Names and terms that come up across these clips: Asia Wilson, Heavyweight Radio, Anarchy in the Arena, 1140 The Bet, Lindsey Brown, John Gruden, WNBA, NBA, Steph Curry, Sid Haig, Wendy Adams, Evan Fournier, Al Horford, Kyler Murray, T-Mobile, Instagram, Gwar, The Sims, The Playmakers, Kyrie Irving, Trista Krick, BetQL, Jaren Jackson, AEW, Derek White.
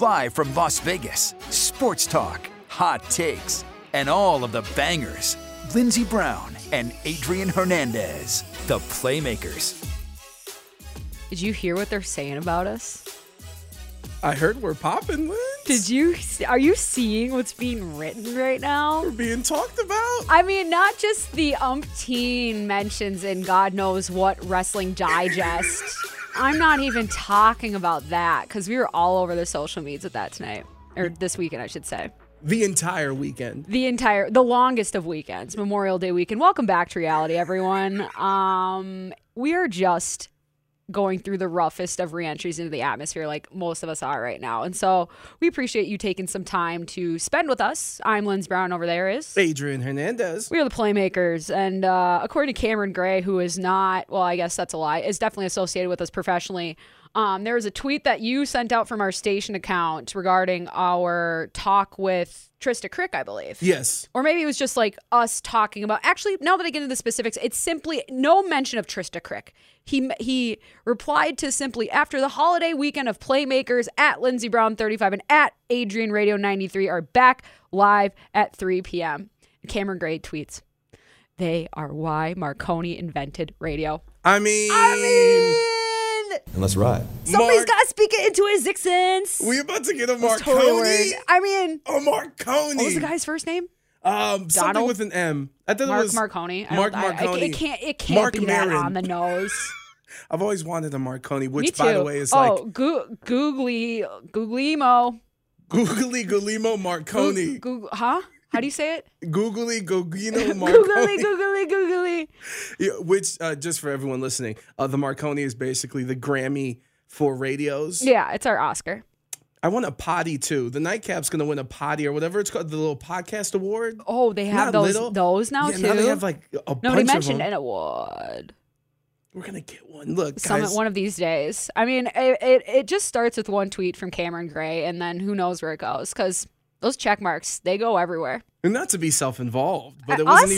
Live from Las Vegas, sports talk, hot takes, and all of the bangers. Lindsey Brown and Adrian Hernandez, The Playmakers. Did you hear what they're saying about us? I heard we're popping, Liz. Are you seeing what's being written right now? We're being talked about. I mean, not just the umpteen mentions in God knows what Wrestling Digest. I'm not even talking about that because we were all over the social medias with that tonight. Or this weekend, I should say. The entire weekend. The longest of weekends, Memorial Day weekend. Welcome back to reality, everyone. We are just going through the roughest of reentries into the atmosphere like most of us are right now. And so we appreciate you taking some time to spend with us. I'm Linz Brown. Over there is Adrian Hernandez. We are the Playmakers. And according to Cameron Gray, who is not, well, I guess that's a lie, is definitely associated with us professionally. There was a tweet that you sent out from our station account regarding our talk with Trista Krick, I believe. Yes. Or maybe it was just like us talking about, actually, now that I get into the specifics, it's simply no mention of Trista Krick. He replied to simply, after the holiday weekend of Playmakers, at Lindsey Brown 35 and at Adrian Radio 93 are back live at 3 p.m. Cameron Gray tweets, they are why Marconi invented radio. I mean... And let's ride. Somebody's got to speak it into his existence. We about to get a Marconi. Totally a Marconi. What was the guy's first name? Something with an M. I thought it was Marconi. Marconi. It can't Mark be Marin. That on the nose. I've always wanted a Marconi, which, by the way, is Guglielmo Marconi. How do you say it? Googly Gogino Marconi. Googly. Yeah, which, just for everyone listening, the Marconi is basically the Grammy for radios. Yeah, it's our Oscar. I want a potty, too. The Nightcap's going to win a potty or whatever it's called, the little podcast award. Oh, they have those now, yeah, too? Now they have like a bunch of them. Nobody mentioned an award. We're going to get one. Look, guys. Summit one of these days. I mean, it just starts with one tweet from Cameron Gray, and then who knows where it goes, because those check marks, they go everywhere. And not to be self-involved, but it wasn't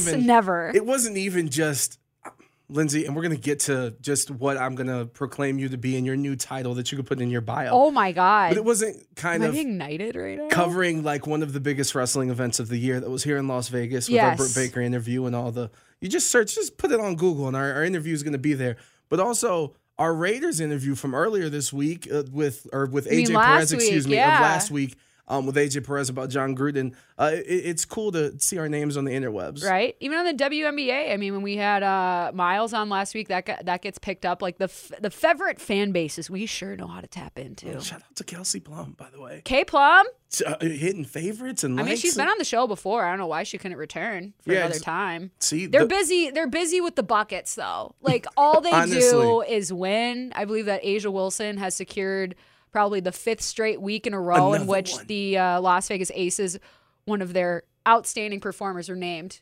It wasn't even just, Lindsey, and we're going to get to just what I'm going to proclaim you to be in your new title that you could put in your bio. Oh, my God. But it wasn't covering like one of the biggest wrestling events of the year that was here in Las Vegas with our Britt Baker interview and all the, you just search, just put it on Google and our interview is going to be there. But also our Raiders interview from earlier this week with AJ Perez, of last week. With AJ Perez about John Gruden. It's cool to see our names on the interwebs. Right? Even on the WNBA. I mean, when we had Miles on last week, that gets picked up. Like the favorite fan bases, we sure know how to tap into. Shout out to Kelsey Plum, by the way. Plum? Hitting favorites and likes. I mean, she's been on the show before. I don't know why she couldn't return for another time. See, they're busy. They're busy with the buckets, though. Like, all they do is win. I believe that Asia Wilson has secured probably the 5th straight week in a row in which the Las Vegas Aces, one of their outstanding performers, are named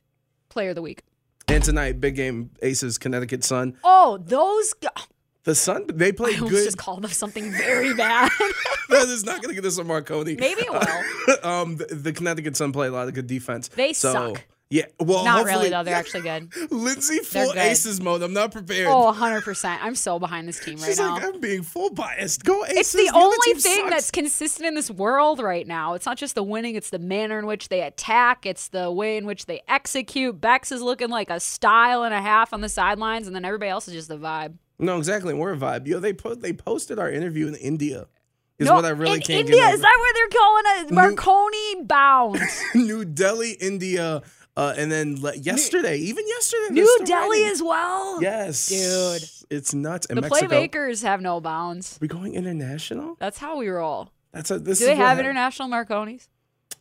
Player of the Week. And tonight, big game, Aces, Connecticut Sun. Oh, those the Sun, they played good. I just called them something very bad. That is not going to get us a Marconi. Maybe it will. The Connecticut Sun play a lot of good defense. They suck. Yeah, well, not really, though. They're actually good. Lindsey, full Aces mode. I'm not prepared. Oh, 100%. I'm so behind this team right now. She's like, I'm being full biased. Go Aces. It's the only thing that's consistent in this world right now. It's not just the winning. It's the manner in which they attack. It's the way in which they execute. Bex is looking like a style and a half on the sidelines, and then everybody else is just the vibe. No, exactly. We're a vibe. Yo, they posted our interview in India. is what I really can't India, get over. Is that where they're calling it? Marconi bound. New Delhi, India. And then yesterday. New Delhi as well? Yes. Dude. It's nuts. And the Playmakers have no bounds. We're going international? That's how we roll. Do they have international Marconis?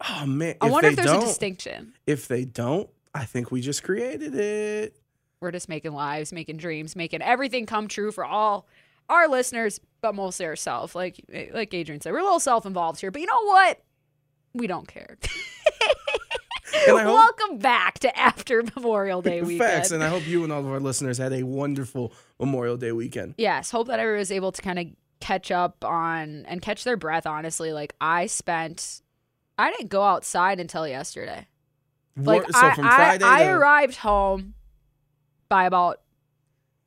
Oh, man. I wonder if there's a distinction. If they don't, I think we just created it. We're just making lives, making dreams, making everything come true for all our listeners, but mostly ourselves. Like Adrian said, we're a little self-involved here. But you know what? We don't care. Welcome back to After Memorial Day Weekend. Facts, and I hope you and all of our listeners had a wonderful Memorial Day weekend. Yes, hope that everyone was able to kind of catch up on and catch their breath, honestly. Like, I didn't go outside until yesterday. Like, I arrived home by about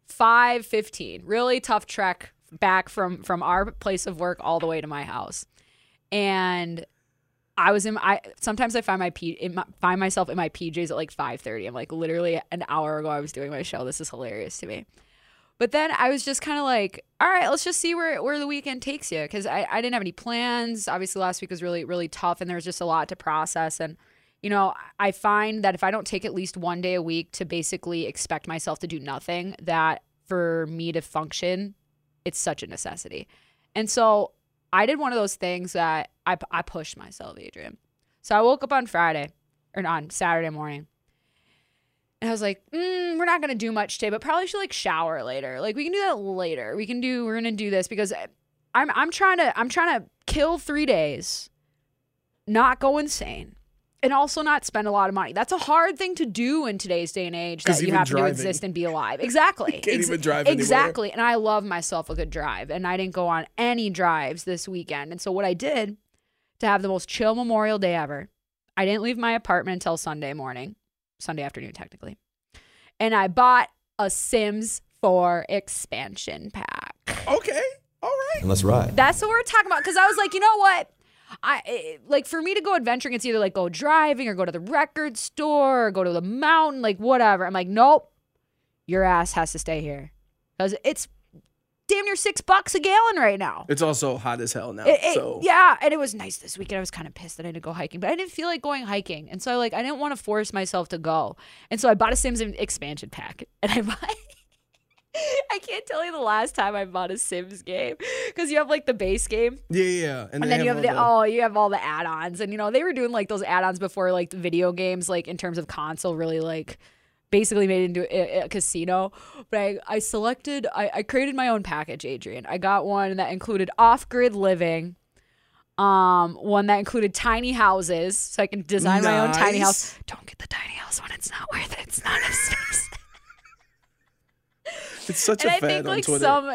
5:15. Really tough trek back from our place of work all the way to my house. And sometimes I find myself in my PJs at like 5:30. I'm like, literally an hour ago I was doing my show. This is hilarious to me. But then I was just kind of like, all right, let's just see where the weekend takes you, because I didn't have any plans. Obviously, last week was really, really tough, and there was just a lot to process. And, you know, I find that if I don't take at least one day a week to basically expect myself to do nothing, that for me to function, it's such a necessity. And so I did one of those things that I pushed myself, Adrian. So I woke up on Saturday morning, and I was like, we're not going to do much today, but probably should like shower later. Like, we can do that later. We're going to do this, because I'm trying to kill 3 days, not go insane, and also not spend a lot of money. That's a hard thing to do in today's day and age, that you have to exist and be alive. Exactly. You can't even drive anywhere. Exactly. And I love myself a good drive, and I didn't go on any drives this weekend. And so what I did to have the most chill Memorial Day ever, I didn't leave my apartment until Sunday afternoon, technically. And I bought a Sims 4 expansion pack. Okay. All right. And let's ride. That's what we're talking about. Because I was like, you know what? For me to go adventuring, it's either like go driving or go to the record store or go to the mountain, like whatever. I'm like, nope, your ass has to stay here, because it's damn near $6 a gallon right now. It's also hot as hell now. Yeah, and it was nice this weekend. I was kind of pissed that I didn't go hiking, but I didn't feel like going hiking, and so I didn't want to force myself to go, and so I bought a Sims expansion pack, and I can't tell you the last time I bought a Sims game, because you have like the base game. Yeah. And then you have all the add-ons, and you know they were doing like those add-ons before, like the video games, like in terms of console, really like basically made it into a casino. But I created my own package, Adrian. I got one that included off-grid living, one that included tiny houses, so I can design my own tiny house. Don't get the tiny house one; it's not worth it. It's not enough space. It's such a fad on Twitter. And I think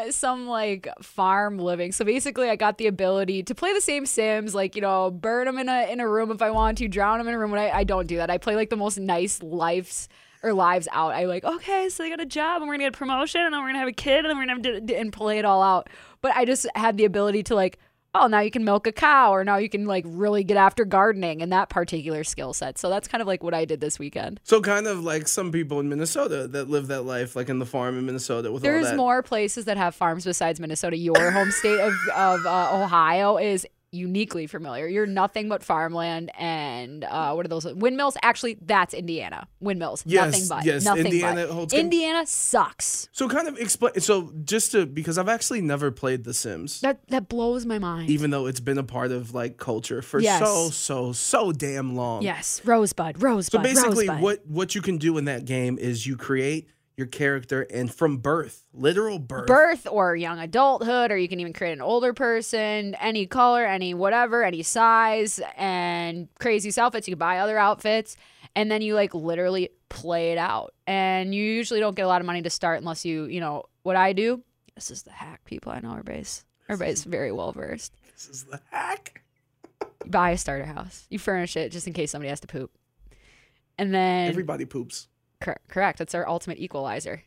like some like farm living. So basically, I got the ability to play the same Sims, like, you know, burn them in a room if I want to, drown them in a room. When I don't do that, I play like the most nice lives out. I like, okay, so they got a job, and we're gonna get a promotion, and then we're gonna have a kid, and then we're gonna have and play it all out. But I just had the ability to like, oh, now you can milk a cow, or now you can like really get after gardening and that particular skill set. So that's kind of like what I did this weekend. So kind of like some people in Minnesota that live that life, like in the farm in Minnesota. There's more places that have farms besides Minnesota. Your home state of Ohio is uniquely familiar. You're nothing but farmland and what are those? Windmills? Actually, that's Indiana. Windmills. Yes, nothing but. Yes, nothing Indiana but. Holds Indiana sucks. So kind of explain. So because I've actually never played The Sims. That blows my mind. Even though it's been a part of like culture for so damn long. Yes, Rosebud. So basically, Rosebud. What you can do in that game is you create your character, and from birth, literal birth or young adulthood, or you can even create an older person, any color, any whatever, any size, and crazy outfits. You can buy other outfits, and then you like literally play it out. And you usually don't get a lot of money to start unless you know what I do. This is the hack, people. I know everybody's very well versed. This is the hack. You buy a starter house. You furnish it just in case somebody has to poop, and then everybody poops. Correct. It's our ultimate equalizer.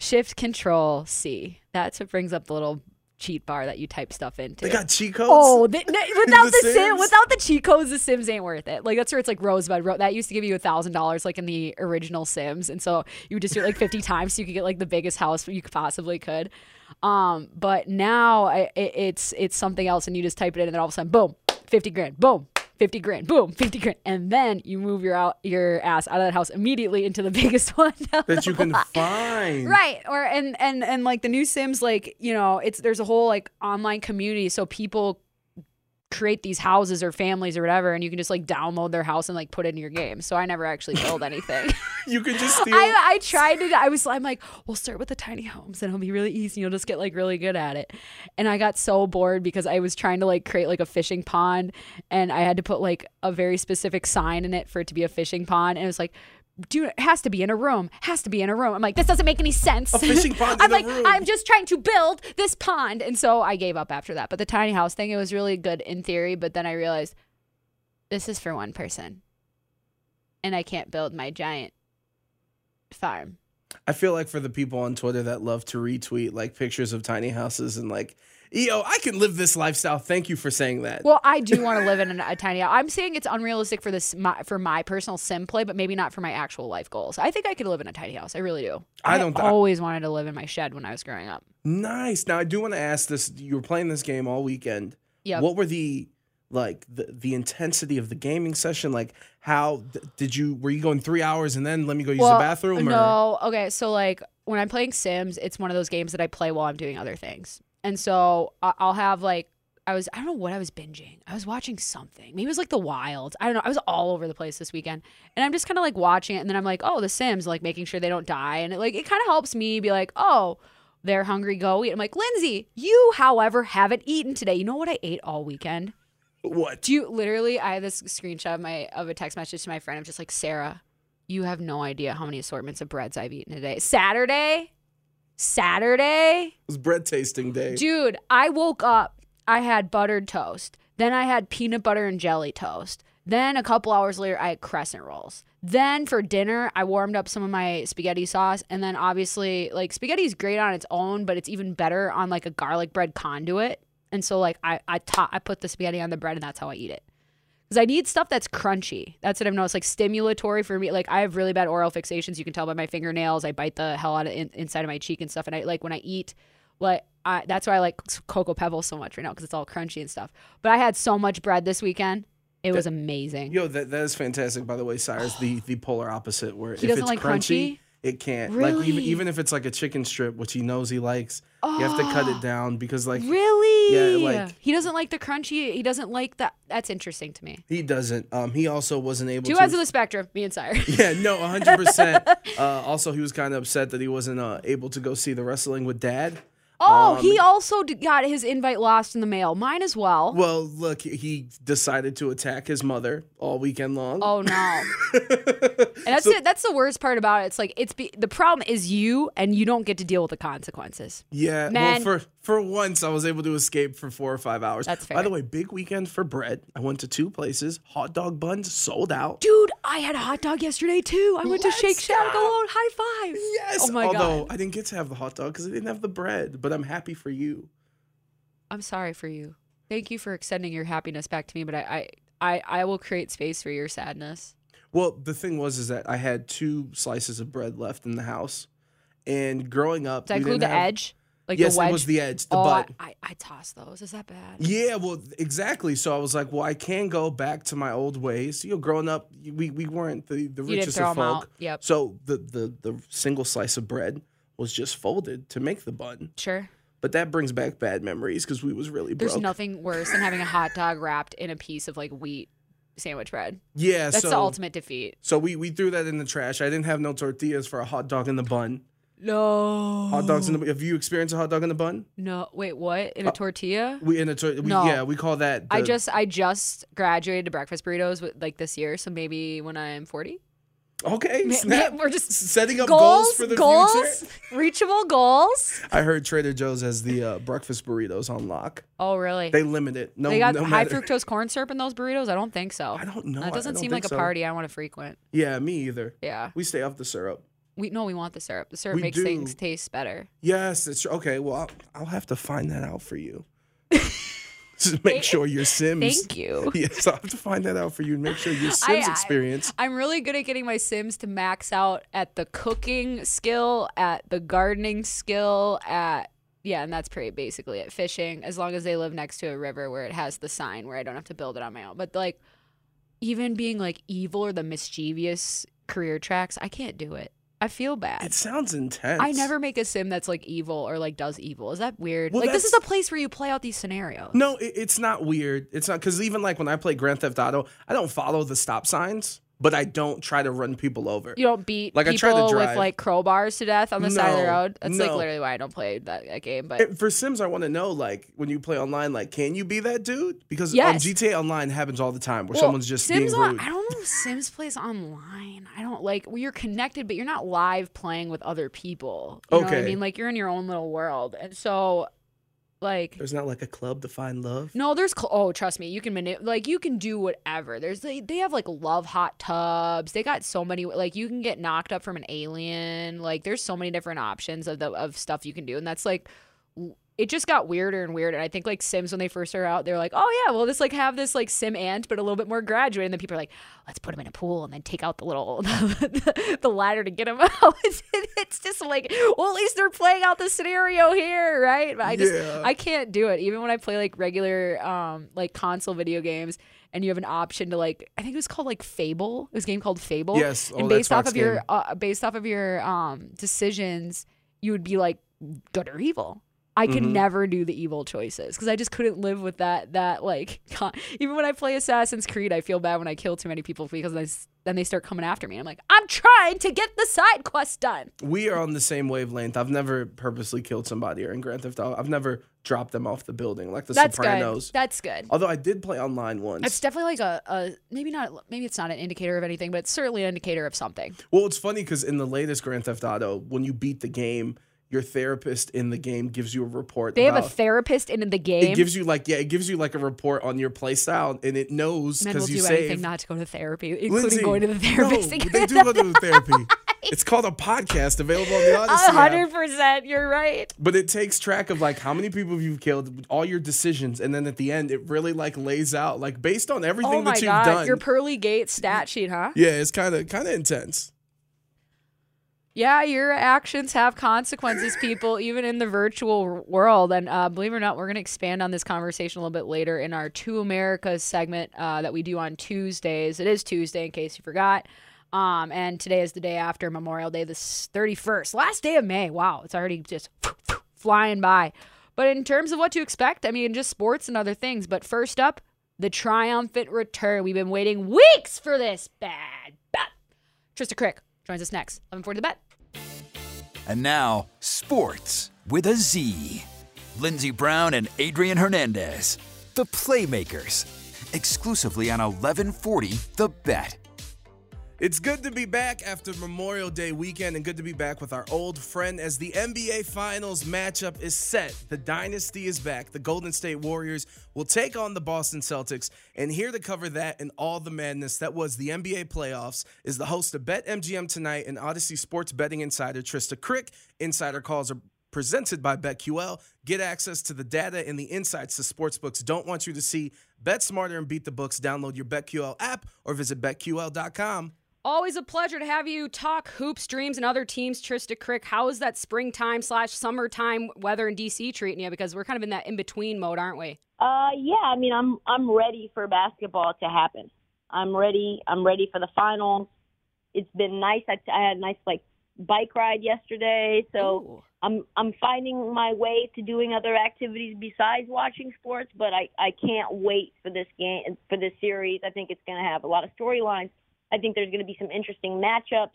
Shift Control C. That's what brings up the little cheat bar that you type stuff into. They got cheat codes? Oh, without the cheat codes, the Sims ain't worth it. Like, that's where it's like Rosebud. That used to give you $1,000 like in the original Sims. And so you would just do it like 50 times so you could get like the biggest house you possibly could. But now it's something else, and you just type it in, and then all of a sudden, boom, 50 grand, boom. 50 grand, boom, 50 grand. And then you move your ass out of that house immediately into the biggest one that you can find. Right. Or and like the new Sims, like, you know, there's a whole like online community, so people create these houses or families or whatever, and you can just like download their house and like put it in your game. So I never actually build anything. You could just steal. I tried to. I'm like, we'll start with the tiny homes and it'll be really easy. You'll just get like really good at it. And I got so bored because I was trying to like create like a fishing pond, and I had to put like a very specific sign in it for it to be a fishing pond. And it was like, dude, it has to be in a room. I'm like, this doesn't make any sense. A fishing pond. I'm like, I'm just trying to build this pond. And so I gave up after that. But the tiny house thing, it was really good in theory. But then I realized this is for one person, and I can't build my giant farm. I feel like for the people on Twitter that love to retweet like pictures of tiny houses and like, yo, I can live this lifestyle. Thank you for saying that. Well, I do want to live in a tiny house. I'm saying it's unrealistic for my personal sim play, but maybe not for my actual life goals. I think I could live in a tiny house. I really do. I always wanted to live in my shed when I was growing up. Nice. Now, I do want to ask this. You were playing this game all weekend. Yeah. What were the intensity of the gaming session? Like, how did you, were you going 3 hours and then let me go use the bathroom? No. Or? Okay. So like when I'm playing Sims, it's one of those games that I play while I'm doing other things. And so I'll have like, I don't know what I was binging. I was watching something. Maybe it was like The Wild. I don't know. I was all over the place this weekend. And I'm just kind of like watching it. And then I'm like, oh, The Sims, like making sure they don't die. And it kind of helps me be like, oh, they're hungry, go eat. I'm like, Lindsay, you, however, haven't eaten today. You know what I ate all weekend? What? I have this screenshot of a text message to my friend. I'm just like, Sarah, you have no idea how many assortments of breads I've eaten today. Saturday? It was bread tasting day. Dude, I woke up, I had buttered toast. Then I had peanut butter and jelly toast. Then a couple hours later, I had crescent rolls. Then for dinner, I warmed up some of my spaghetti sauce. And then obviously, like, spaghetti is great on its own, but it's even better on, like, a garlic bread conduit. And so, like, I put the spaghetti on the bread, and that's how I eat it. Because I need stuff that's crunchy. That's what I've noticed, like stimulatory for me. Like I have really bad oral fixations. You can tell by my fingernails. I bite the hell out of inside of my cheek and stuff. And I like when I eat, that's why I like Cocoa Pebbles so much right now, because it's all crunchy and stuff. But I had so much bread this weekend. It was amazing. Yo, that is fantastic. By the way, Cyrus, the polar opposite, where if it's like crunchy, it can't. Really? Like even if it's like a chicken strip, which he knows he likes, you have to cut it down because like really, yeah, like he doesn't like the crunchy. He doesn't like that. That's interesting to me. He doesn't. He also wasn't able. Two ends of the spectrum. Me and Cyrus. Yeah, no, 100%. Also, he was kind of upset that he wasn't able to go see the wrestling with Dad. Oh, he also got his invite lost in the mail. Mine as well. Well, look, he decided to attack his mother all weekend long. Oh, no. And that's the worst part about it. It's like the problem is you, and you don't get to deal with the consequences. Yeah. Man. Well, for once, I was able to escape for 4 or 5 hours. That's fair. By the way, big weekend for bread. I went to 2 places. Hot dog buns sold out. Dude, I had a hot dog yesterday, too. I went to Shake Shack alone. High five. Yes. Oh, my God. Although, I didn't get to have the hot dog because I didn't have the bread, but I'm happy for you. I'm sorry for you. Thank you for extending your happiness back to me, but I will create space for your sadness. Well, the thing is that I had 2 slices of bread left in the house, and growing up, did I include the edge? Like yes, the wedge? It was the edge, the butt. I tossed those. Is that bad? Yeah, well, exactly. So I was like, well, I can go back to my old ways. You know, growing up, we weren't the richest of folk. Yep. So the single slice of bread was just folded to make the bun. Sure. But that brings back bad memories because we was really broke. There's nothing worse than having a hot dog wrapped in a piece of like wheat sandwich bread. Yeah. That's the ultimate defeat. So we threw that in the trash. I didn't have no tortillas for a hot dog in the bun. No. Hot dogs in the bun. Have you experienced a hot dog in the bun? No. Wait, what? In a tortilla? No. Yeah, we call that. I just graduated to breakfast burritos like this year, so maybe when I'm 40. Okay, snap. We're just setting up goals for the future. Reachable goals. I heard Trader Joe's has the breakfast burritos on lock. Oh, really? They limit it. No, they got high fructose corn syrup in those burritos? I don't think so. I don't know. That doesn't seem like a party I want to frequent. Yeah, me either. Yeah. We stay off the syrup. We want the syrup. The syrup makes things taste better. Yes, it's okay. Well, I'll have to find that out for you. Just make sure your Sims. Thank you. Yes, I'll have to find that out for you and make sure your Sims experience. I'm really good at getting my Sims to max out at the cooking skill, at the gardening skill, at and that's pretty basically it. Fishing, as long as they live next to a river where it has the sign, where I don't have to build it on my own. But like, even being like evil or the mischievous career tracks, I can't do it. I feel bad. It sounds intense. I never make a sim that's like evil or like does evil. Is that weird? Well, like this is a place where you play out these scenarios. No, it's not weird. It's not, because even like when I play Grand Theft Auto, I don't follow the stop signs, but I don't try to run people over. You don't beat like, people I try to drive with like crowbars to death on the side of the road. That's like literally why I don't play that game. But and for Sims, I want to know like when you play online, like can you be that dude? Because on GTA Online happens all the time where someone's just Sims being rude. I don't know if Sims plays online. I don't like you're connected, but you're not live playing with other people. You know what I mean? Like you're in your own little world, and so. Like, there's not like a club to find love. No, there's trust me, you can like you can do whatever. There's they have like love hot tubs. They got so many, like you can get knocked up from an alien. Like there's so many different options of stuff you can do, and that's like it just got weirder and weirder. And I think like Sims when they first started out, they're like, oh yeah, we'll just like have this like sim ant, but a little bit more graduated. And then people are like, let's put him in a pool and then take out the little the ladder to get him out. It's just like, well, at least they're playing out the scenario here, right? But I just I can't do it. Even when I play like regular like console video games, and you have an option to like, I think it was called like Fable. It was a game called Fable. Yes, and based off of your decisions, you would be like good or evil. I could never do the evil choices because I just couldn't live with that like, even when I play Assassin's Creed, I feel bad when I kill too many people because then they start coming after me. I'm like, I'm trying to get the side quest done. We are on the same wavelength. I've never purposely killed somebody, or in Grand Theft Auto, I've never dropped them off the building like the Sopranos. That's good. Although I did play online once. It's definitely like maybe it's not an indicator of anything, but it's certainly an indicator of something. Well, it's funny because in the latest Grand Theft Auto, when you beat the game, your therapist in the game gives you a report. They have a therapist in the game. It gives you like a report on your play style, and it knows because you say anything not to go to therapy, including going to the therapist. No, they do go to the therapy. It's called a podcast, available on the Odyssey. 100%, you're right. But it takes track of like how many people you've killed, all your decisions, and then at the end, it really like lays out like based on everything that you've done. Your pearly gate stat sheet, huh? Yeah, it's kind of intense. Yeah, your actions have consequences, people, even in the virtual world. And believe it or not, we're going to expand on this conversation a little bit later in our To America segment that we do on Tuesdays. It is Tuesday, in case you forgot. And today is the day after Memorial Day, the 31st. Last day of May. Wow, it's already just flying by. But in terms of what to expect, I mean, just sports and other things. But first up, the triumphant return. We've been waiting weeks for this bad bet. Trista Krick joins us next. 1140 The Bet. And now, sports with a Z. Lindsey Brown and Adrian Hernandez, The Playmakers, exclusively on 1140 The Bet. It's good to be back after Memorial Day weekend, and good to be back with our old friend as the NBA Finals matchup is set. The dynasty is back. The Golden State Warriors will take on the Boston Celtics, and here to cover that and all the madness that was the NBA playoffs is the host of BetMGM Tonight and Odyssey Sports Betting Insider, Trista Krick. Insider calls are presented by BetQL. Get access to the data and the insights the sportsbooks don't want you to see. Bet smarter and beat the books. Download your BetQL app or visit BetQL.com. Always a pleasure to have you talk hoops, dreams, and other teams. Trista Krick, how is that springtime/summertime weather in D.C. treating you? Because we're kind of in that in-between mode, aren't we? Yeah, I mean, I'm ready for basketball to happen. I'm ready for the finals. It's been nice. I had a nice like bike ride yesterday, so I'm finding my way to doing other activities besides watching sports. But I can't wait for this game, for this series. I think it's going to have a lot of storylines. I think there's going to be some interesting matchups.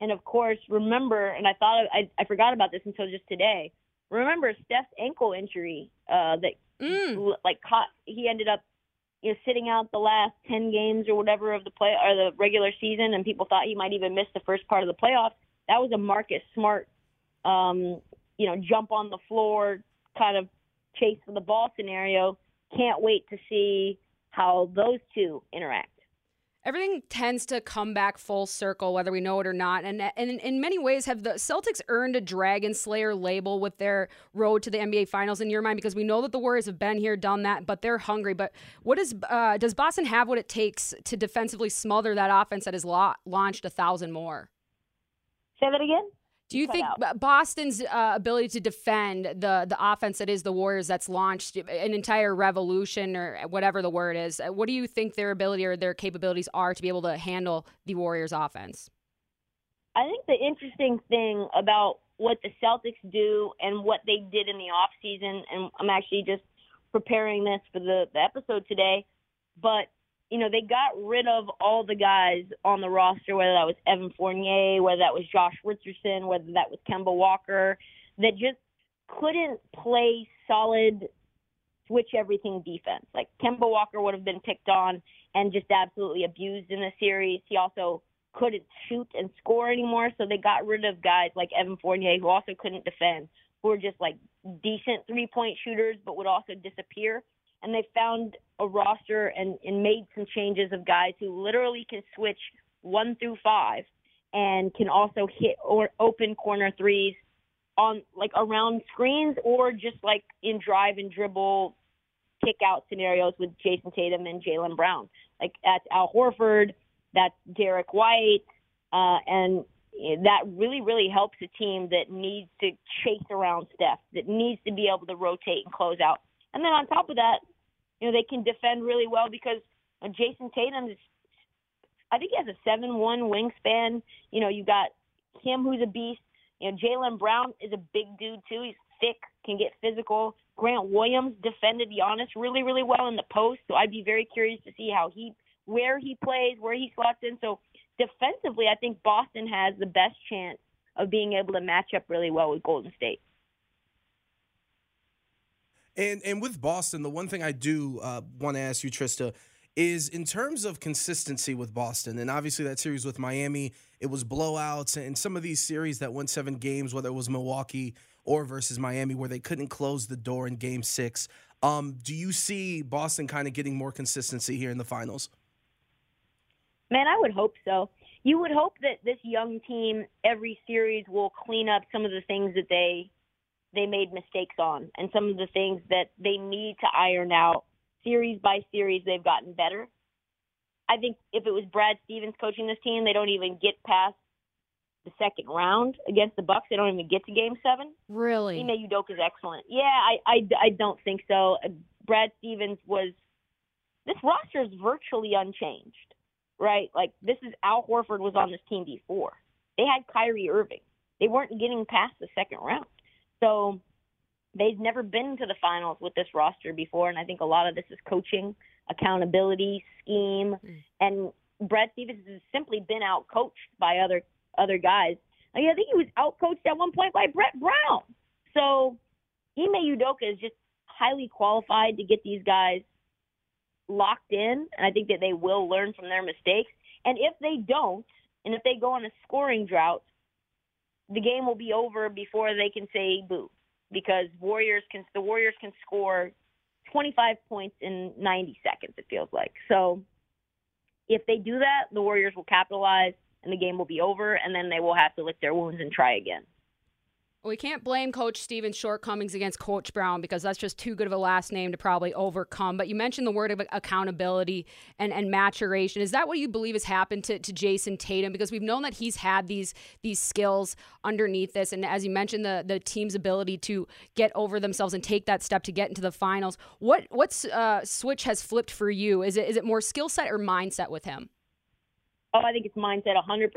And, of course, remember, and I thought I forgot about this until just today, remember Steph's ankle injury that he ended up sitting out the last 10 games or whatever of the regular season, and people thought he might even miss the first part of the playoffs. That was a Marcus Smart, jump on the floor, kind of chase for the ball scenario. Can't wait to see how those two interact. Everything tends to come back full circle, whether we know it or not. And in many ways, have the Celtics earned a Dragon Slayer label with their road to the NBA Finals in your mind? Because we know that the Warriors have been here, done that, but they're hungry. But what is, does Boston have what it takes to defensively smother that offense that has launched 1,000 more? Say that again? Do you think Boston's ability to defend the offense that is the Warriors that's launched an entire revolution or whatever the word is, what do you think their ability or their capabilities are to be able to handle the Warriors' offense? I think the interesting thing about what the Celtics do and what they did in the offseason, and I'm actually just preparing this for the episode today, but you know, they got rid of all the guys on the roster, whether that was Evan Fournier, whether that was Josh Richardson, whether that was Kemba Walker, that just couldn't play solid switch-everything defense. Like, Kemba Walker would have been picked on and just absolutely abused in the series. He also couldn't shoot and score anymore, so they got rid of guys like Evan Fournier, who also couldn't defend, who were just, like, decent three-point shooters but would also disappear. And they found a roster and made some changes of guys who literally can switch 1 through 5 and can also hit or open corner threes on like around screens or just like in drive and dribble kick out scenarios with Jason Tatum and Jaylen Brown. Like that's Al Horford, that's Derek White, and that really, really helps a team that needs to chase around Steph, that needs to be able to rotate and close out. And then on top of that, you know, they can defend really well because Jason Tatum, I think he has a 7'1" wingspan. You know, you got him who's a beast. You know, Jaylen Brown is a big dude too. He's thick, can get physical. Grant Williams defended Giannis really, really well in the post. So I'd be very curious to see how where he plays, where he slots in. So defensively, I think Boston has the best chance of being able to match up really well with Golden State. And with Boston, the one thing I do want to ask you, Trista, is in terms of consistency with Boston, and obviously that series with Miami, it was blowouts, and some of these series that won 7 games, whether it was Milwaukee or versus Miami, where they couldn't close the door in Game 6. Do you see Boston kind of getting more consistency here in the finals? Man, I would hope so. You would hope that this young team, every series, will clean up some of the things that they made mistakes on, and some of the things that they need to iron out. Series by series, they've gotten better. I think if it was Brad Stevens coaching this team, they don't even get past the second round against the Bucks. They don't even get to Game 7. Really? Ime Udoka is excellent. Yeah, I don't think so. Brad Stevens was – this roster is virtually unchanged, right? Like, this is – Al Horford was on this team before. They had Kyrie Irving. They weren't getting past the second round. So they've never been to the finals with this roster before, and I think a lot of this is coaching, accountability, scheme, and Brad Stevens has simply been out-coached by other guys. I mean, I think he was out-coached at one point by Brett Brown. So Ime Udoka is just highly qualified to get these guys locked in, and I think that they will learn from their mistakes. And if they don't, and if they go on a scoring drought, the game will be over before they can say boo, because the Warriors can score 25 points in 90 seconds, it feels like. So if they do that, the Warriors will capitalize and the game will be over, and then they will have to lick their wounds and try again. We can't blame Coach Stevens' shortcomings against Coach Brown, because that's just too good of a last name to probably overcome. But you mentioned the word of accountability and maturation. Is that what you believe has happened to Jason Tatum? Because we've known that he's had these skills underneath this. And as you mentioned, the team's ability to get over themselves and take that step to get into the finals. What switch has flipped for you? Is it more skill set or mindset with him? Oh, I think it's mindset 100%.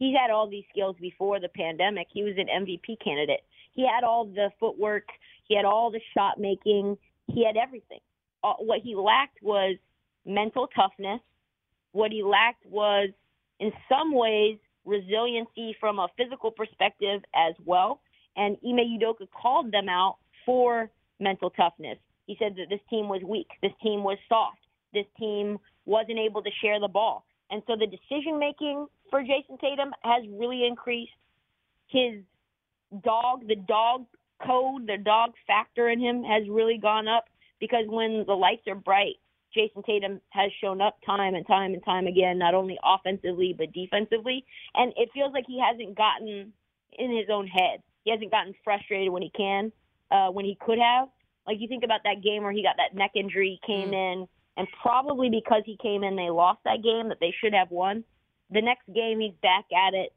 He had all these skills before the pandemic. He was an MVP candidate. He had all the footwork. He had all the shot making. He had everything. What he lacked was mental toughness. What he lacked was, in some ways, resiliency from a physical perspective as well. And Ime Udoka called them out for mental toughness. He said that this team was weak. This team was soft. This team wasn't able to share the ball. And so the decision-making for Jason Tatum has really increased. His the dog factor in him has really gone up, because when the lights are bright, Jason Tatum has shown up time and time and time again, not only offensively but defensively. And it feels like he hasn't gotten in his own head. He hasn't gotten frustrated when he can, when he could have. Like, you think about that game where he got that neck injury, came in, and probably because he came in, they lost that game that they should have won. The next game, he's back at it,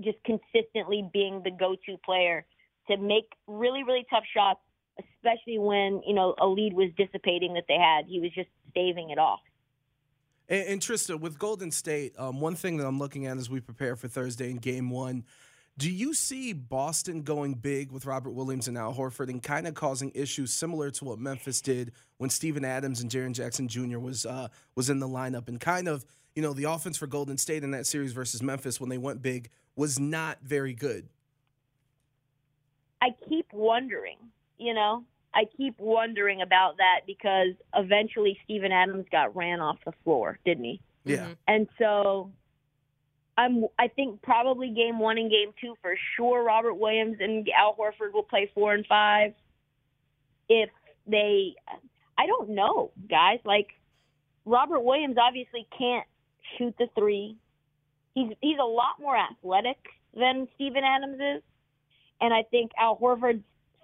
just consistently being the go-to player to make really, really tough shots, especially when, you know, a lead was dissipating that they had. He was just staving it off. And Trista, with Golden State, one thing that I'm looking at as we prepare for Thursday in Game 1, do you see Boston going big with Robert Williams and Al Horford and kind of causing issues similar to what Memphis did when Steven Adams and Jaren Jackson Jr. was in the lineup? And kind of, you know, the offense for Golden State in that series versus Memphis when they went big was not very good. I keep wondering, you know, about that because eventually Steven Adams got ran off the floor, didn't he? Yeah. And so I think probably game one and game two for sure Robert Williams and Al Horford will play 4 and 5. If they – I don't know, guys. Like, Robert Williams obviously can't shoot the three. He's a lot more athletic than Steven Adams is. And I think Al Horford's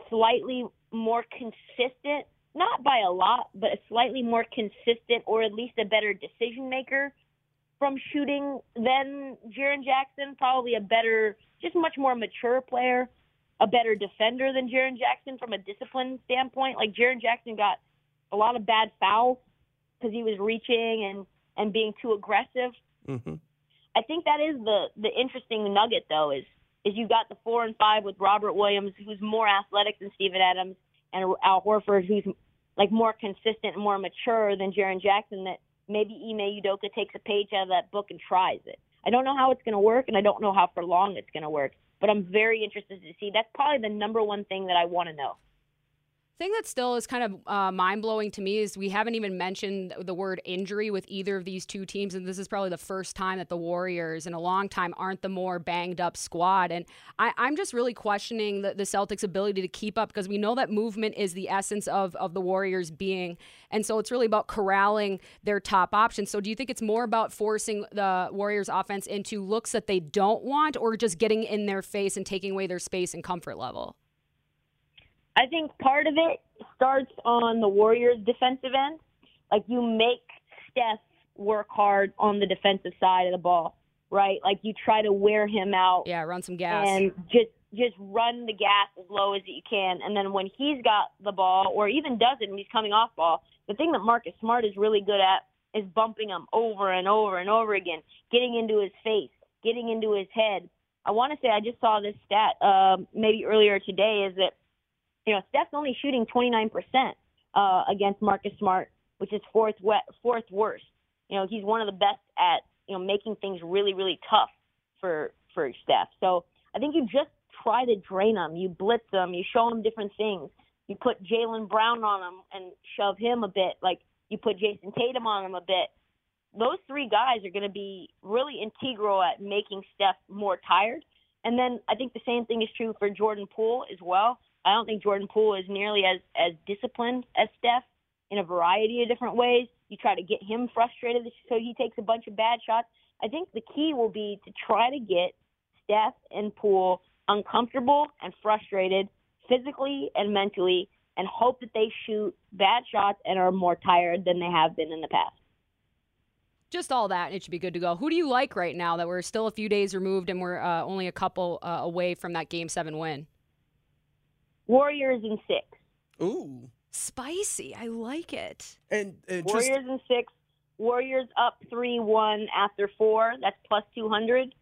slightly more consistent, not by a lot, but a slightly more consistent or at least a better decision maker from shooting than Jaren Jackson, probably a better, just much more mature player, a better defender than Jaren Jackson from a discipline standpoint. Like, Jaren Jackson got a lot of bad fouls because he was reaching and being too aggressive. Mm-hmm. I think that is the interesting nugget, though, is you got the 4 and 5 with Robert Williams, who's more athletic than Steven Adams, and Al Horford, who's like more consistent and more mature than Jaren Jackson, that maybe Ime Udoka takes a page out of that book and tries it. I don't know how it's going to work, and I don't know how for long it's going to work, but I'm very interested to see. That's probably the number one thing that I want to know. The thing that still is kind of mind-blowing to me is we haven't even mentioned the word injury with either of these two teams, and this is probably the first time that the Warriors in a long time aren't the more banged-up squad. And I'm just really questioning the Celtics' ability to keep up because we know that movement is the essence of the Warriors being, and so it's really about corralling their top options. So do you think it's more about forcing the Warriors' offense into looks that they don't want or just getting in their face and taking away their space and comfort level? I think part of it starts on the Warriors' defensive end. Like, you make Steph work hard on the defensive side of the ball, right? Like, you try to wear him out. Yeah, run some gas. And just run the gas as low as you can. And then when he's got the ball, or even does it and he's coming off ball, the thing that Marcus Smart is really good at is bumping him over and over and over again, getting into his face, getting into his head. I want to say I just saw this stat maybe earlier today is that, you know, Steph's only shooting 29% against Marcus Smart, which is fourth worst. You know, he's one of the best at, you know, making things really, really tough for Steph. So I think you just try to drain him. You blitz him. You show him different things. You put Jaylen Brown on him and shove him a bit. Like, you put Jason Tatum on him a bit. Those three guys are going to be really integral at making Steph more tired. And then I think the same thing is true for Jordan Poole as well. I don't think Jordan Poole is nearly as disciplined as Steph in a variety of different ways. You try to get him frustrated so he takes a bunch of bad shots. I think the key will be to try to get Steph and Poole uncomfortable and frustrated physically and mentally and hope that they shoot bad shots and are more tired than they have been in the past. Just all that, and it should be good to go. Who do you like right now that we're still a few days removed and we're only a couple away from that Game 7 win? Warriors in 6. Ooh. Spicy. I like it. And Warriors in 6. Warriors up 3-1 after 4. That's plus 200.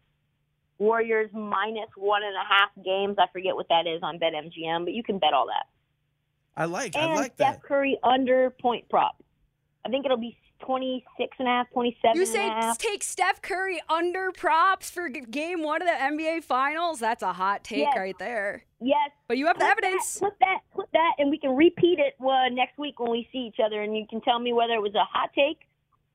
Warriors minus 1.5 games. I forget what that is on BetMGM, but you can bet all that. I like that. And Steph Curry under point prop. I think it'll be 26.5, 27.5. You say take Steph Curry under props for game 1 of the NBA Finals? That's a hot take right there. Yes. But you have the evidence. Put that, and we can repeat it next week when we see each other, and you can tell me whether it was a hot take,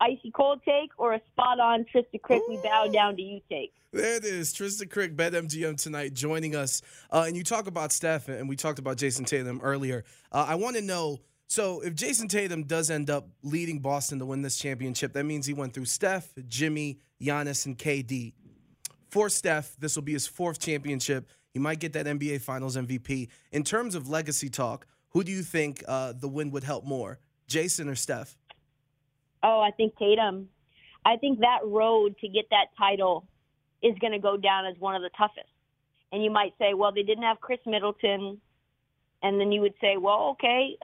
icy cold take, or a spot-on Trista Krick, we bow down to you take. There it is, Trista Krick, BetMGM tonight, joining us. And you talk about Steph, and we talked about Jason Tatum earlier. I want to know, So if Jason Tatum does end up leading Boston to win this championship, that means he went through Steph, Jimmy, Giannis, and KD. For Steph, this will be his fourth championship. He might get that NBA Finals MVP. In terms of legacy talk, who do you think the win would help more, Jason or Steph? Oh, I think Tatum. I think that road to get that title is going to go down as one of the toughest. And you might say, well, they didn't have Chris Middleton. And then you would say, well, okay,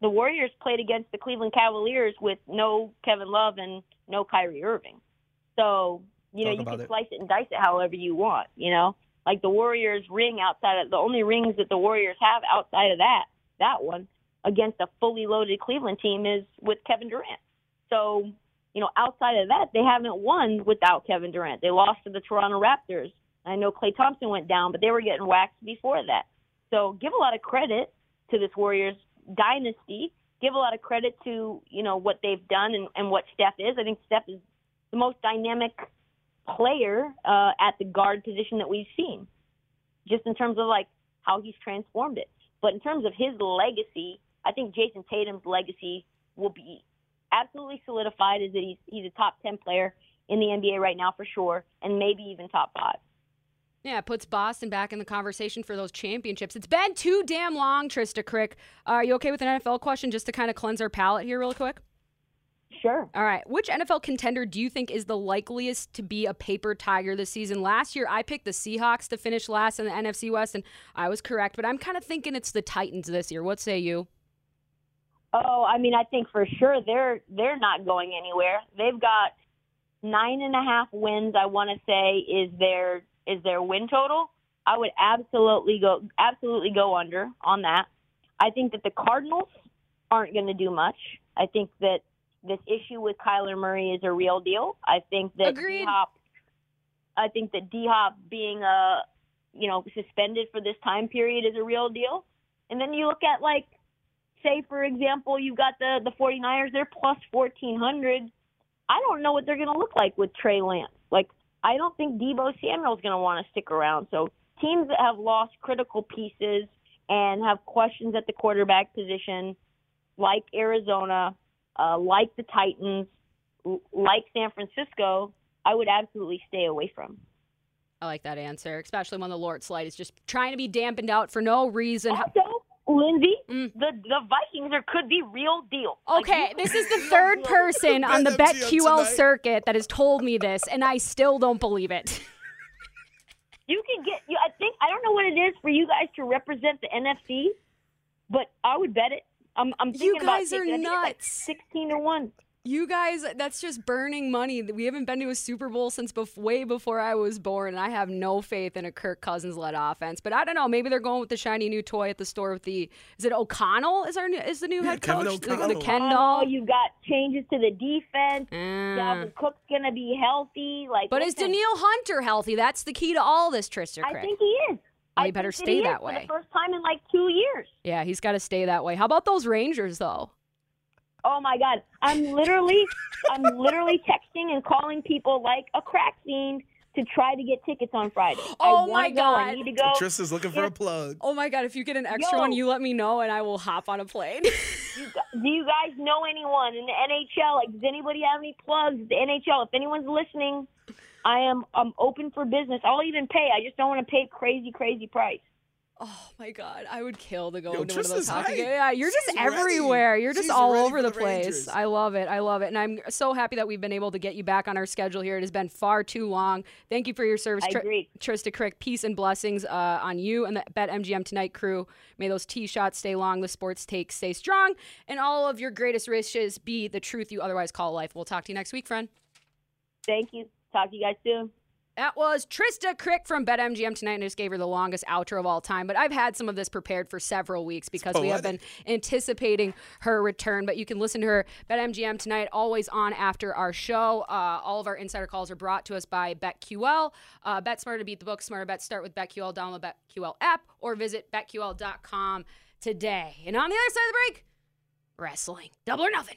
the Warriors played against the Cleveland Cavaliers with no Kevin Love and no Kyrie Irving. So, you know, you can slice it and dice it however you want, you know. Like the Warriors ring outside of the only rings that the Warriors have outside of that one against a fully loaded Cleveland team is with Kevin Durant. So, you know, outside of that, they haven't won without Kevin Durant. They lost to the Toronto Raptors. I know Klay Thompson went down, but they were getting waxed before that. So give a lot of credit to this Warriors dynasty. Give a lot of credit to, you know, what they've done and what Steph is. I think Steph is the most dynamic player at the guard position that we've seen, just in terms of, like, how he's transformed it. But in terms of his legacy, I think Jason Tatum's legacy will be absolutely solidified is that he's a top 10 player in the NBA right now for sure, and maybe even top 5. Yeah, it puts Boston back in the conversation for those championships. It's been too damn long, Trista Krick. Are you okay with an NFL question just to kind of cleanse our palate here real quick? Sure. All right. Which NFL contender do you think is the likeliest to be a paper tiger this season? Last year, I picked the Seahawks to finish last in the NFC West, and I was correct. But I'm kind of thinking it's the Titans this year. What say you? Oh, I mean, I think for sure they're not going anywhere. They've got 9.5 wins, I want to say, is their win total. I would absolutely go under on that. I think that the Cardinals aren't going to do much. I think that this issue with Kyler Murray is a real deal. I think that D-Hop being suspended for this time period is a real deal. And then you look at, like, say, for example, you've got the 49ers. They're plus 1,400. I don't know what they're going to look like with Trey Lance. Like, I don't think Debo Samuel's going to want to stick around. So teams that have lost critical pieces and have questions at the quarterback position, like Arizona, like the Titans, like San Francisco, I would absolutely stay away from. I like that answer, especially when the Lawrence Light is just trying to be dampened out for no reason. Also, Lindsey, the Vikings could be real deal. Okay, like, this is the third person on the BetQL circuit that has told me this, and I still don't believe it. You can get, I don't know what it is for you guys to represent the NFC, but I would bet it. I'm thinking you guys about are nuts. Like 16-1. You guys, that's just burning money. We haven't been to a Super Bowl since way before I was born, and I have no faith in a Kirk Cousins-led offense. But I don't know. Maybe they're going with the shiny new toy at the store with the – is it O'Connell is the new head coach? The Kendall. Oh, you've got changes to the defense. Dalvin Cook's going to be healthy. Like, but is Danielle Hunter healthy? That's the key to all this, Trista Krick. I think he is. He better stay that way. For the first time in like 2 years. Yeah, he's got to stay that way. How about those Rangers, though? Oh my God, I'm literally texting and calling people like a crack fiend to try to get tickets on Friday. Oh my God, I need to go. Trista's looking for a plug. Oh my God, if you get an extra one, you let me know and I will hop on a plane. Do you guys know anyone in the NHL? Like, does anybody have any plugs? The NHL, if anyone's listening, I'm open for business. I'll even pay. I just don't want to pay crazy price. Oh my God, I would kill to go into one of those hockey games. Yeah, you're just everywhere. You're just all over the place. I love it. And I'm so happy that we've been able to get you back on our schedule here. It has been far too long. Thank you for your service, Trista Krick. Peace and blessings on you and the BetMGM Tonight crew. May those tee shots stay long, the sports takes stay strong, and all of your greatest wishes be the truth you otherwise call life. We'll talk to you next week, friend. Thank you. Talk to you guys soon. That was Trista Krick from BetMGM Tonight, and I just gave her the longest outro of all time. But I've had some of this prepared for several weeks because we have been anticipating her return. But you can listen to her BetMGM Tonight, always on after our show. All of our insider calls are brought to us by BetQL. Bet smarter to beat the book. Smarter bets start with BetQL. Download the BetQL app or visit BetQL.com today. And on the other side of the break, wrestling. Double or Nothing.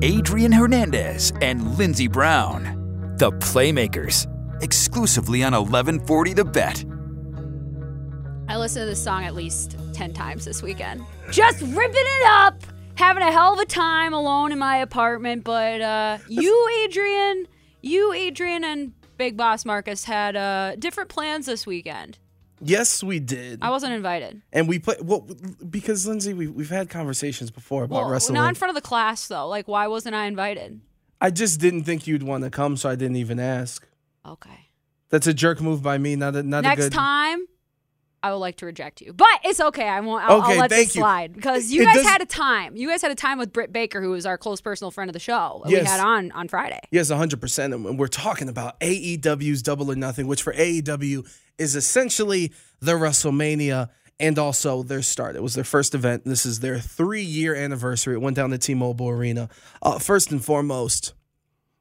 Adrian Hernandez and Lindsey Brown, The Playmakers, exclusively on 1140 The Bet. I listened to this song at least 10 times this weekend. Just ripping it up, having a hell of a time alone in my apartment. But you, Adrian, and Big Boss Marcus had different plans this weekend. Yes, we did. I wasn't invited. And we played, well, because, Lindsay, we've had conversations before about wrestling. Not in front of the class, though. Like, why wasn't I invited? I just didn't think you'd want to come, so I didn't even ask. Okay. That's a jerk move by me. Not a good... Next time, I would like to reject you. But it's okay. I won't. I'll let this slide. Because you guys had a time. You guys had a time with Britt Baker, who was our close personal friend of the show. Yes. We had on Friday. Yes, 100%. And we're talking about AEW's Double or Nothing, which for AEW is essentially their WrestleMania and also their start. It was their first event. This is their 3-year anniversary. It went down to T-Mobile Arena. First and foremost,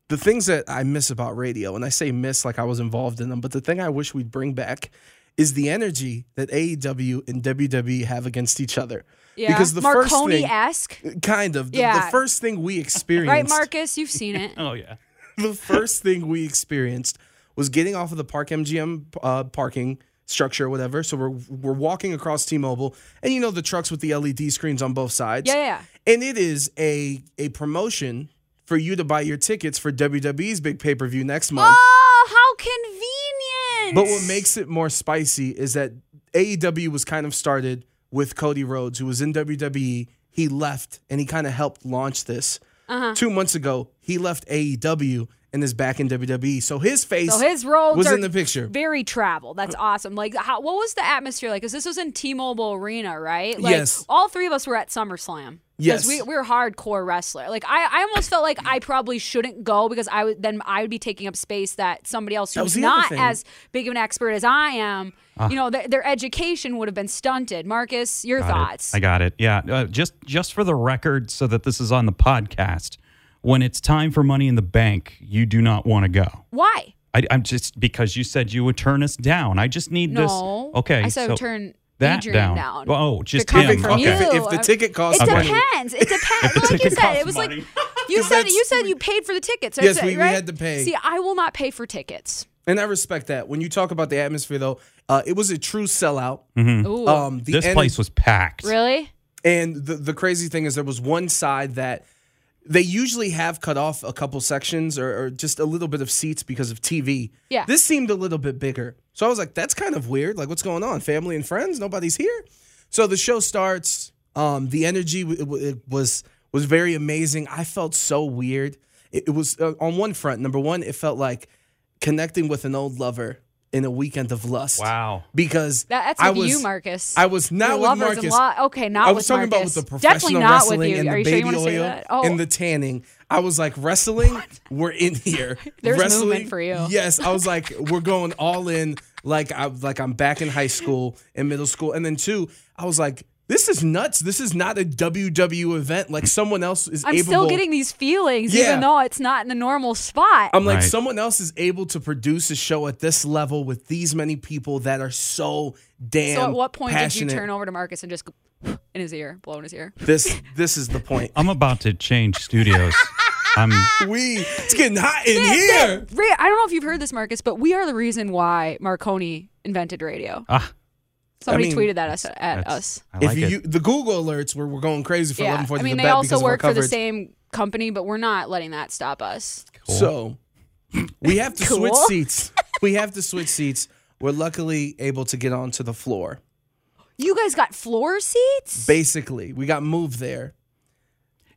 the things that I miss about radio, and I say miss like I was involved in them, but the thing I wish we'd bring back is the energy that AEW and WWE have against each other. Yeah, because the Marconi-esque? First thing, kind of. Yeah. The first thing we experienced. Right, Marcus? You've seen it. Oh, yeah. The first thing we experienced was getting off of the BetMGM parking structure or whatever. So we're walking across T-Mobile, and you know the trucks with the LED screens on both sides. Yeah. And it is a promotion for you to buy your tickets for WWE's big pay-per-view next month. Oh, how convenient. But what makes it more spicy is that AEW was kind of started with Cody Rhodes, who was in WWE. He left, and he kind of helped launch this. 2 months ago, he left AEW and is back in WWE. So his face was in the picture. Very traveled. That's awesome. Like, what was the atmosphere like? Because this was in T-Mobile Arena, right? Like, yes. All three of us were at SummerSlam. Yes. Because we're hardcore wrestler. Like, I almost felt like I probably shouldn't go because I would be taking up space that somebody else who's not as big of an expert as I am, you know, their education would have been stunted. Marcus, your thoughts? I got it. Yeah. Just for the record, so that this is on the podcast, when it's time for Money in the Bank, you do not want to go. Why? I'm just, because you said you would turn us down. I just need this. No. Okay. I said I would turn Adrian down. Oh, just him. Okay. If the ticket costs money. It depends. Like you said, it was money. You said you paid for the tickets. Yes, we had to pay. See, I will not pay for tickets. And I respect that. When you talk about the atmosphere, though, it was a true sellout. Mm-hmm. This place was packed. Really? And the crazy thing is there was one side that they usually have cut off a couple sections or just a little bit of seats because of TV. Yeah. This seemed a little bit bigger. So I was like, that's kind of weird. Like, what's going on? Family and friends? Nobody's here? So the show starts. The energy was very amazing. I felt so weird. It was on one front. Number one, it felt like connecting with an old lover in a weekend of lust. Wow. Because that's with you, Marcus. I was not with Marcus. Okay, not with Marcus. I was talking about with the professional wrestling and the baby oil and the tanning. I was like, wrestling, we're in here. There's movement for you. Yes, I was like, we're going all in like I'm back in high school and middle school. And then two, I was like, this is nuts. This is not a WWE event. Like, someone else is I'm still getting these feelings, even though it's not in the normal spot. I'm like, someone else is able to produce a show at this level with these many people that are so damn passionate. So at what point did you turn over to Marcus and just go in his ear, blow in his ear? This is the point. I'm about to change studios. It's getting hot in here. I don't know if you've heard this, Marcus, but we are the reason why Marconi invented radio. Somebody tweeted that at us. The Google alerts were going crazy for 1140 The Bet. They also work for the same company, but we're not letting that stop us. Cool. So we have to switch seats. We have to switch seats. We're luckily able to get onto the floor. You guys got floor seats? Basically. We got moved there.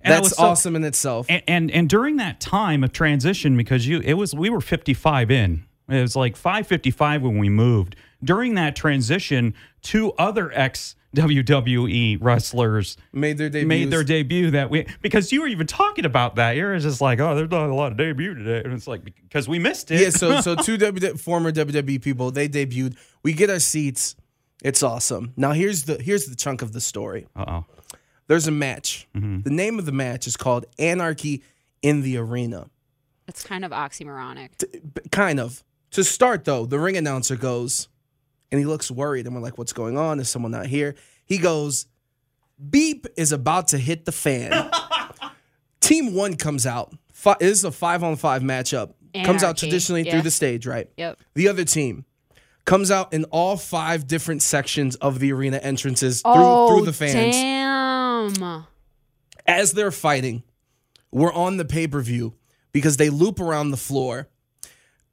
And that's awesome in itself. And during that time of transition, because we were 55 in. It was like 5:55 when we moved. During that transition, two other ex-WWE wrestlers made their debut that week. Because you were even talking about that. You were just like, oh, there's not a lot of debut today. And it's like, because we missed it. Yeah, so two former WWE people, they debuted. We get our seats. It's awesome. Now, here's the chunk of the story. Uh-oh. There's a match. Mm-hmm. The name of the match is called Anarchy in the Arena. It's kind of oxymoronic. Kind of. To start, though, the ring announcer goes, and he looks worried, and we're like, what's going on? Is someone not here? He goes, beep is about to hit the fan. Team one comes out. This is a 5-on-5 matchup. Anarchy. Comes out traditionally through the stage, right? Yep. The other team comes out in all 5 different sections of the arena entrances through the fans. Damn. As they're fighting, we're on the pay-per-view because they loop around the floor.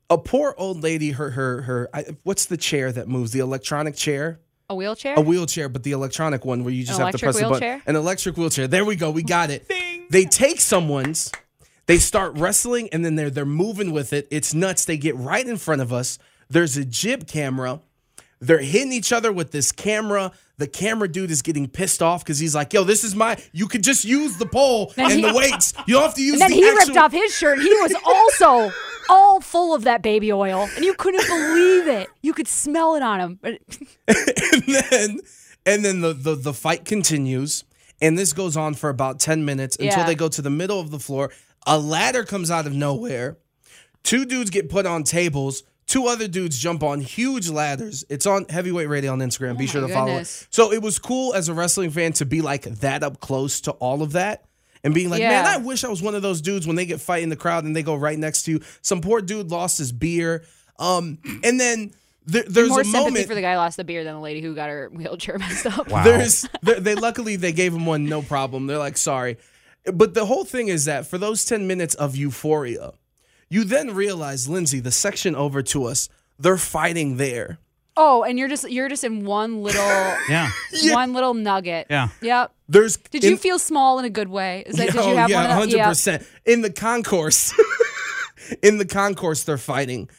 A poor old lady, what's the chair that moves? The electronic chair? A wheelchair? A wheelchair, but the electronic one where you just have to press the button. An electric wheelchair. There we go. We got it. Bing. They take someone's, they start wrestling, and then they're moving with it. It's nuts. They get right in front of us. There's a jib camera. They're hitting each other with this camera. The camera dude is getting pissed off because he's like, yo, this is you could just use the pole and the weights. You don't have to use the actual. And then he ripped off his shirt. He was also all full of that baby oil. And you couldn't believe it. You could smell it on him. And then the fight continues. And this goes on for about 10 minutes until they go to the middle of the floor. A ladder comes out of nowhere. 2 dudes get put on tables. 2 other dudes jump on huge ladders. It's on Heavyweight Radio on Instagram. Be sure to follow it. So it was cool as a wrestling fan to be like that up close to all of that and being like, man, I wish I was one of those dudes when they get fight in the crowd and they go right next to you. Some poor dude lost his beer. And then there's more a sympathy moment for the guy who lost the beer than the lady who got her wheelchair messed up. Wow. Luckily they gave him one, no problem. They're like, sorry. But the whole thing is that for those 10 minutes of euphoria, you then realize, Lindsay, the section over to us, they're fighting there. Oh, and you're just in one little one little nugget. Yeah. Yep. Did you feel small in a good way? Is that did you have one of those? 100%. Yeah. In the concourse they're fighting.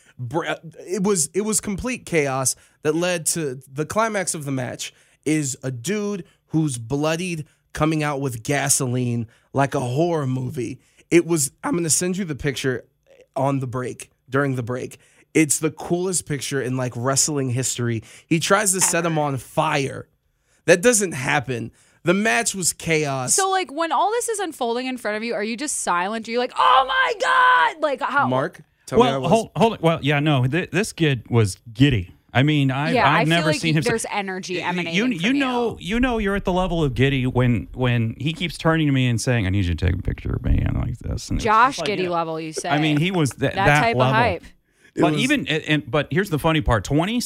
It was complete chaos that led to the climax of the match is a dude who's bloodied coming out with gasoline like a horror movie. I'm going to send you the picture during the break. It's the coolest picture in like wrestling history. He tries to set him on fire. That doesn't happen. The match was chaos. So like when all this is unfolding in front of you, are you just silent? Are you like, oh my God? Like how? Mark, tell me I was. Hold it. Well, yeah, no, this kid was giddy. I mean, I've never seen him. There's energy emanating. You know, you're at the level of giddy when he keeps turning to me and saying, "I need you to take a picture of me." I'm like this. And Josh, like, giddy level, you say. I mean, he was that type level of hype. But here's the funny part: 20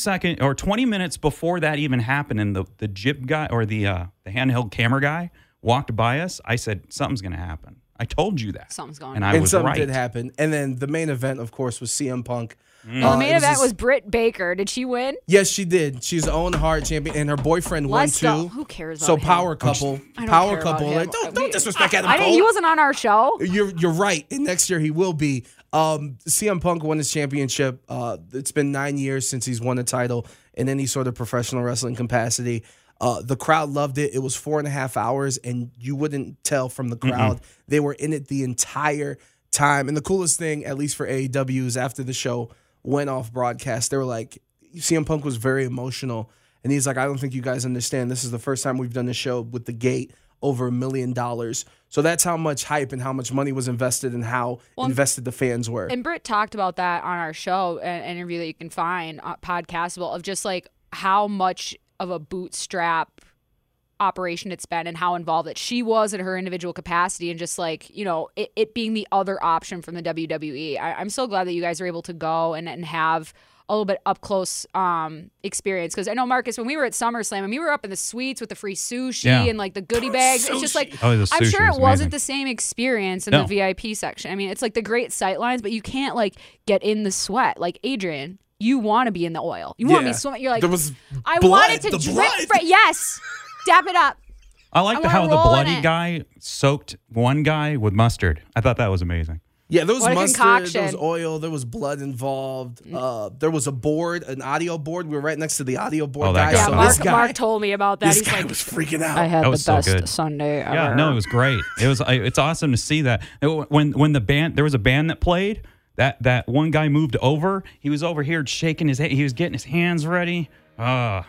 minutes before that even happened, and the jib guy or the handheld camera guy walked by us. I said, "Something's going to happen." I told you that. Something's going on. And something did happen. And then the main event, of course, was CM Punk. Well, the main event was Britt Baker. Did she win? Yes, she did. She's the Owen Hart champion, and her boyfriend won too. Who cares? So power couple. I don't care about him. Like, don't disrespect Adam Cole. He wasn't on our show. You're right. And next year he will be. CM Punk won his championship. It's been 9 years since he's won a title in any sort of professional wrestling capacity. The crowd loved it. It was 4.5 hours, and you wouldn't tell from the crowd. Mm-mm. They were in it the entire time. And the coolest thing, at least for AEW, is after the show went off broadcast, they were like, CM Punk was very emotional. And he's like, I don't think you guys understand. This is the first time we've done a show with the gate over $1 million. So that's how much hype and how much money was invested and how invested the fans were. And Britt talked about that on our show, an interview that you can find podcastable, of just like how much of a bootstrap operation it's been and how involved that she was in her individual capacity, and just like, you know, it being the other option from the WWE. I'm so glad that you guys are able to go and have a little bit up-close experience. Because I know, Marcus, when we were at SummerSlam, and we were up in the suites with the free sushi and, like, the goodie bags. It's just, like, I'm sure it wasn't the same experience in the VIP section. I mean, it's, like, the great sight lines, but you can't, like, get in the sweat. Like, Adrian, you want to be in the oil. You want to be swimming. You're like, I wanted to drip. Yes. Dap it up. I like how the bloody guy soaked one guy with mustard. I thought that was amazing. Yeah, there was mustard, there was oil, there was blood involved. There was a board, an audio board. We were right next to the audio board guy. Yeah, so Mark told me about that. This guy was freaking out. I had the best Sunday ever. Yeah, no, it was great. It was. It's awesome to see that. When the band, there was a band that played, that one guy moved over. He was over here shaking his head. He was getting his hands ready. It's a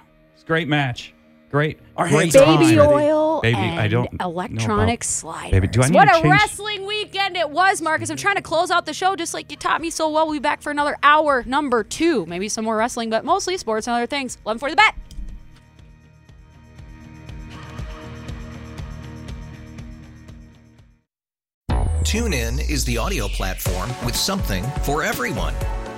great match. Great. Our hands baby oil baby, and I don't electronic sliders. Baby, do I need to change? Wrestling weekend it was, Marcus. I'm trying to close out the show just like you taught me so well. We'll be back for another hour number 2. Maybe some more wrestling, but mostly sports and other things. 1140 The Bet. TuneIn is the audio platform with something for everyone.